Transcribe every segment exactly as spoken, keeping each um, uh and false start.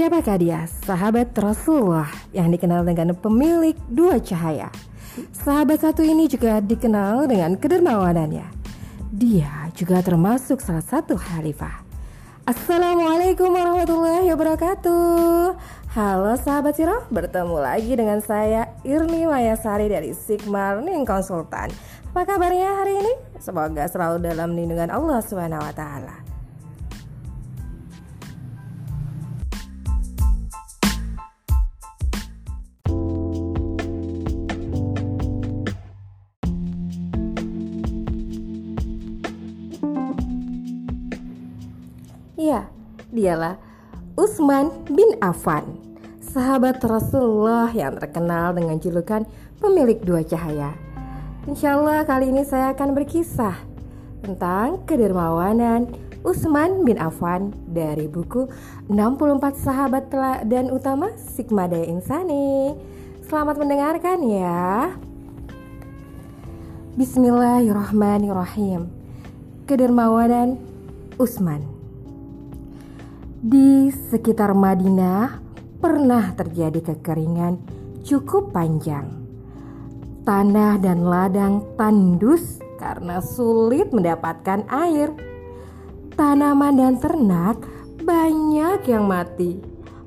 Siapakah dia? Sahabat Rasulullah yang dikenal dengan pemilik dua cahaya. Sahabat satu ini juga dikenal dengan kedermawanannya. Dia juga termasuk salah satu khalifah. Assalamualaikum warahmatullahi wabarakatuh. Halo sahabat Sirah, bertemu lagi dengan saya Irni Mayasari dari Sigma Learning Konsultan. Apa kabarnya hari ini? Semoga selalu dalam lindungan Allah subhanahu wa taala. Ya, dialah Utsman bin Affan, sahabat Rasulullah yang terkenal dengan julukan pemilik dua cahaya. Insyaallah kali ini saya akan berkisah tentang kedermawanan Utsman bin Affan dari buku enam puluh empat Sahabat Teladan Utama Sigmadaya Insani. Selamat mendengarkan ya. Bismillahirrahmanirrahim. Kedermawanan Utsman. Di sekitar Madinah pernah terjadi kekeringan cukup panjang. Tanah dan ladang tandus karena sulit mendapatkan air. Tanaman dan ternak banyak yang mati.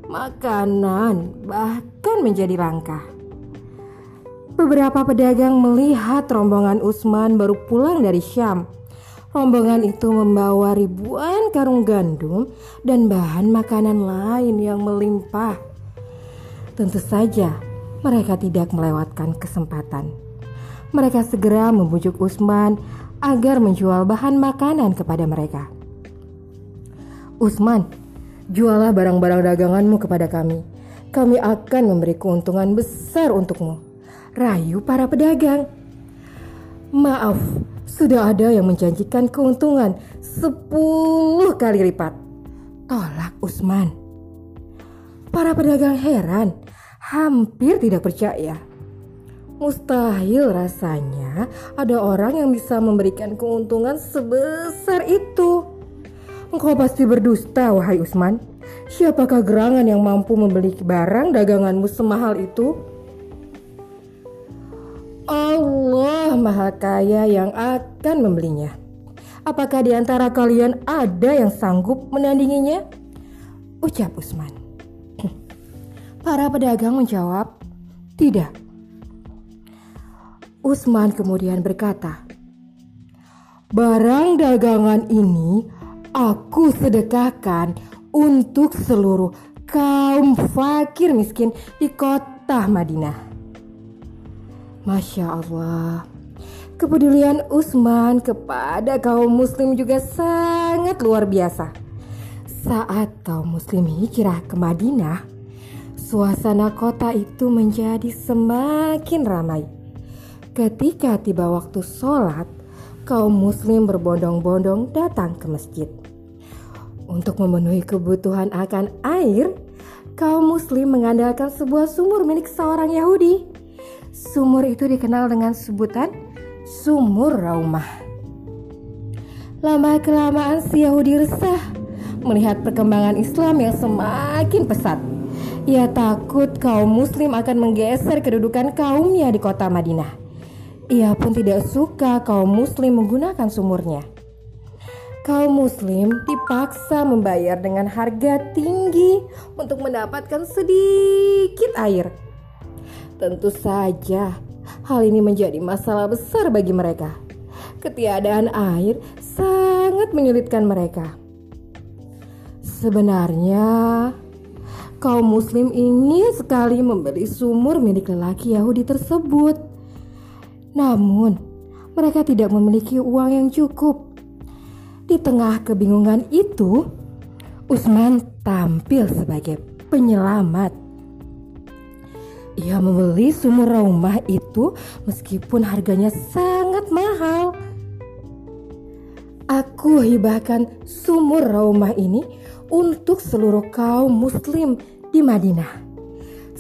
Makanan bahkan menjadi langka. Beberapa pedagang melihat rombongan Utsman baru pulang dari Syam. Rombongan itu membawa ribuan karung gandum dan bahan makanan lain yang melimpah. Tentu saja mereka tidak melewatkan kesempatan. Mereka segera membujuk Utsman agar menjual bahan makanan kepada mereka. "Utsman, juallah barang-barang daganganmu kepada kami. Kami akan memberi keuntungan besar untukmu," rayu para pedagang. "Maaf, sudah ada yang menjanjikan keuntungan sepuluh kali lipat," tolak Utsman. Para pedagang heran, hampir tidak percaya. Mustahil rasanya ada orang yang bisa memberikan keuntungan sebesar itu. "Engkau pasti berdusta, wahai Utsman. Siapakah gerangan yang mampu membeli barang daganganmu semahal itu? Allah Maha Kaya yang akan membelinya. Apakah di antara kalian ada yang sanggup menandinginya?" ucap Utsman. Para pedagang menjawab, "Tidak." Utsman kemudian berkata, "Barang dagangan ini aku sedekahkan untuk seluruh kaum fakir miskin di kota Madinah." Masya Allah, kepedulian Utsman kepada kaum muslim juga sangat luar biasa. Saat kaum muslim hijrah ke Madinah, suasana kota itu menjadi semakin ramai. Ketika tiba waktu sholat, kaum muslim berbondong-bondong datang ke masjid. Untuk memenuhi kebutuhan akan air, kaum muslim mengandalkan sebuah sumur milik seorang Yahudi. Sumur itu dikenal dengan sebutan Sumur Ra'umah. Lama-kelamaan si Yahudi resah melihat perkembangan Islam yang semakin pesat. Ia takut kaum muslim akan menggeser kedudukan kaumnya di kota Madinah. Ia pun tidak suka kaum muslim menggunakan sumurnya. Kaum muslim dipaksa membayar dengan harga tinggi untuk mendapatkan sedikit air. Tentu saja, hal ini menjadi masalah besar bagi mereka. Ketiadaan air sangat menyulitkan mereka. Sebenarnya, kaum muslim ingin sekali membeli sumur milik lelaki Yahudi tersebut. Namun, mereka tidak memiliki uang yang cukup. Di tengah kebingungan itu, Utsman tampil sebagai penyelamat. Ia membeli sumur rumah itu meskipun harganya sangat mahal. "Aku hibahkan sumur rumah ini untuk seluruh kaum muslim di Madinah.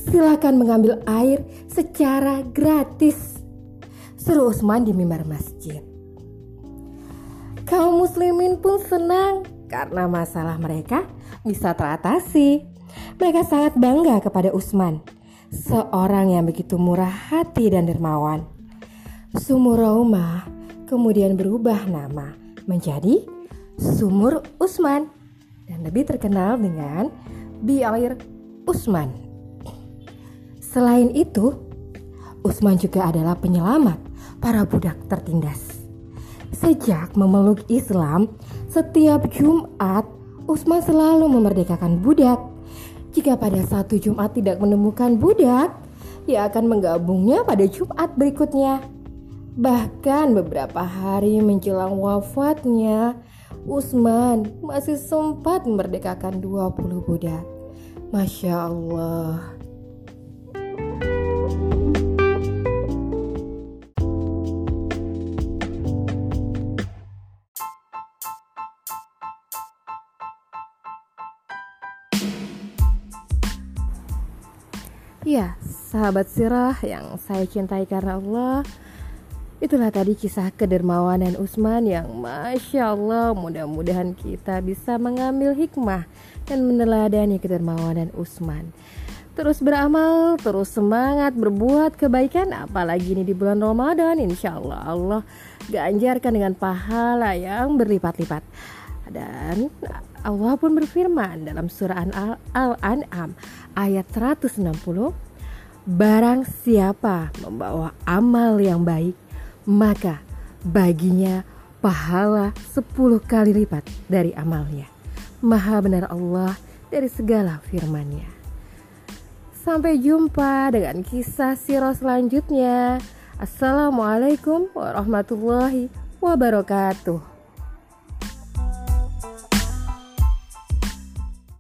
Silakan mengambil air secara gratis," seru Utsman di mimbar masjid. Kaum muslimin pun senang karena masalah mereka bisa teratasi. Mereka sangat bangga kepada Utsman, seorang yang begitu murah hati dan dermawan. Sumur Ra'umah kemudian berubah nama menjadi Sumur Utsman dan lebih terkenal dengan Bi'air Utsman. Selain itu, Utsman juga adalah penyelamat para budak tertindas. Sejak memeluk Islam, setiap Jumat Utsman selalu memerdekakan budak. Jika pada satu Jumat tidak menemukan budak, ia akan menggabungnya pada Jumat berikutnya. Bahkan beberapa hari menjelang wafatnya, Utsman masih sempat memerdekakan dua puluh budak. Masya Allah. Ya, sahabat sirah yang saya cintai karena Allah, itulah tadi kisah kedermawanan Utsman yang Masya Allah. Mudah-mudahan kita bisa mengambil hikmah dan meneladani kedermawanan Utsman. Terus beramal, terus semangat, berbuat kebaikan. Apalagi ini di bulan Ramadan, insya Allah Allah ganjarkan dengan pahala yang berlipat-lipat. Dan Allah pun berfirman dalam surah Al-An'am ayat seratus enam puluh, barang siapa membawa amal yang baik, maka baginya pahala sepuluh kali lipat dari amalnya. Maha benar Allah dari segala firman-Nya. Sampai jumpa dengan kisah sirah selanjutnya. Assalamualaikum warahmatullahi wabarakatuh.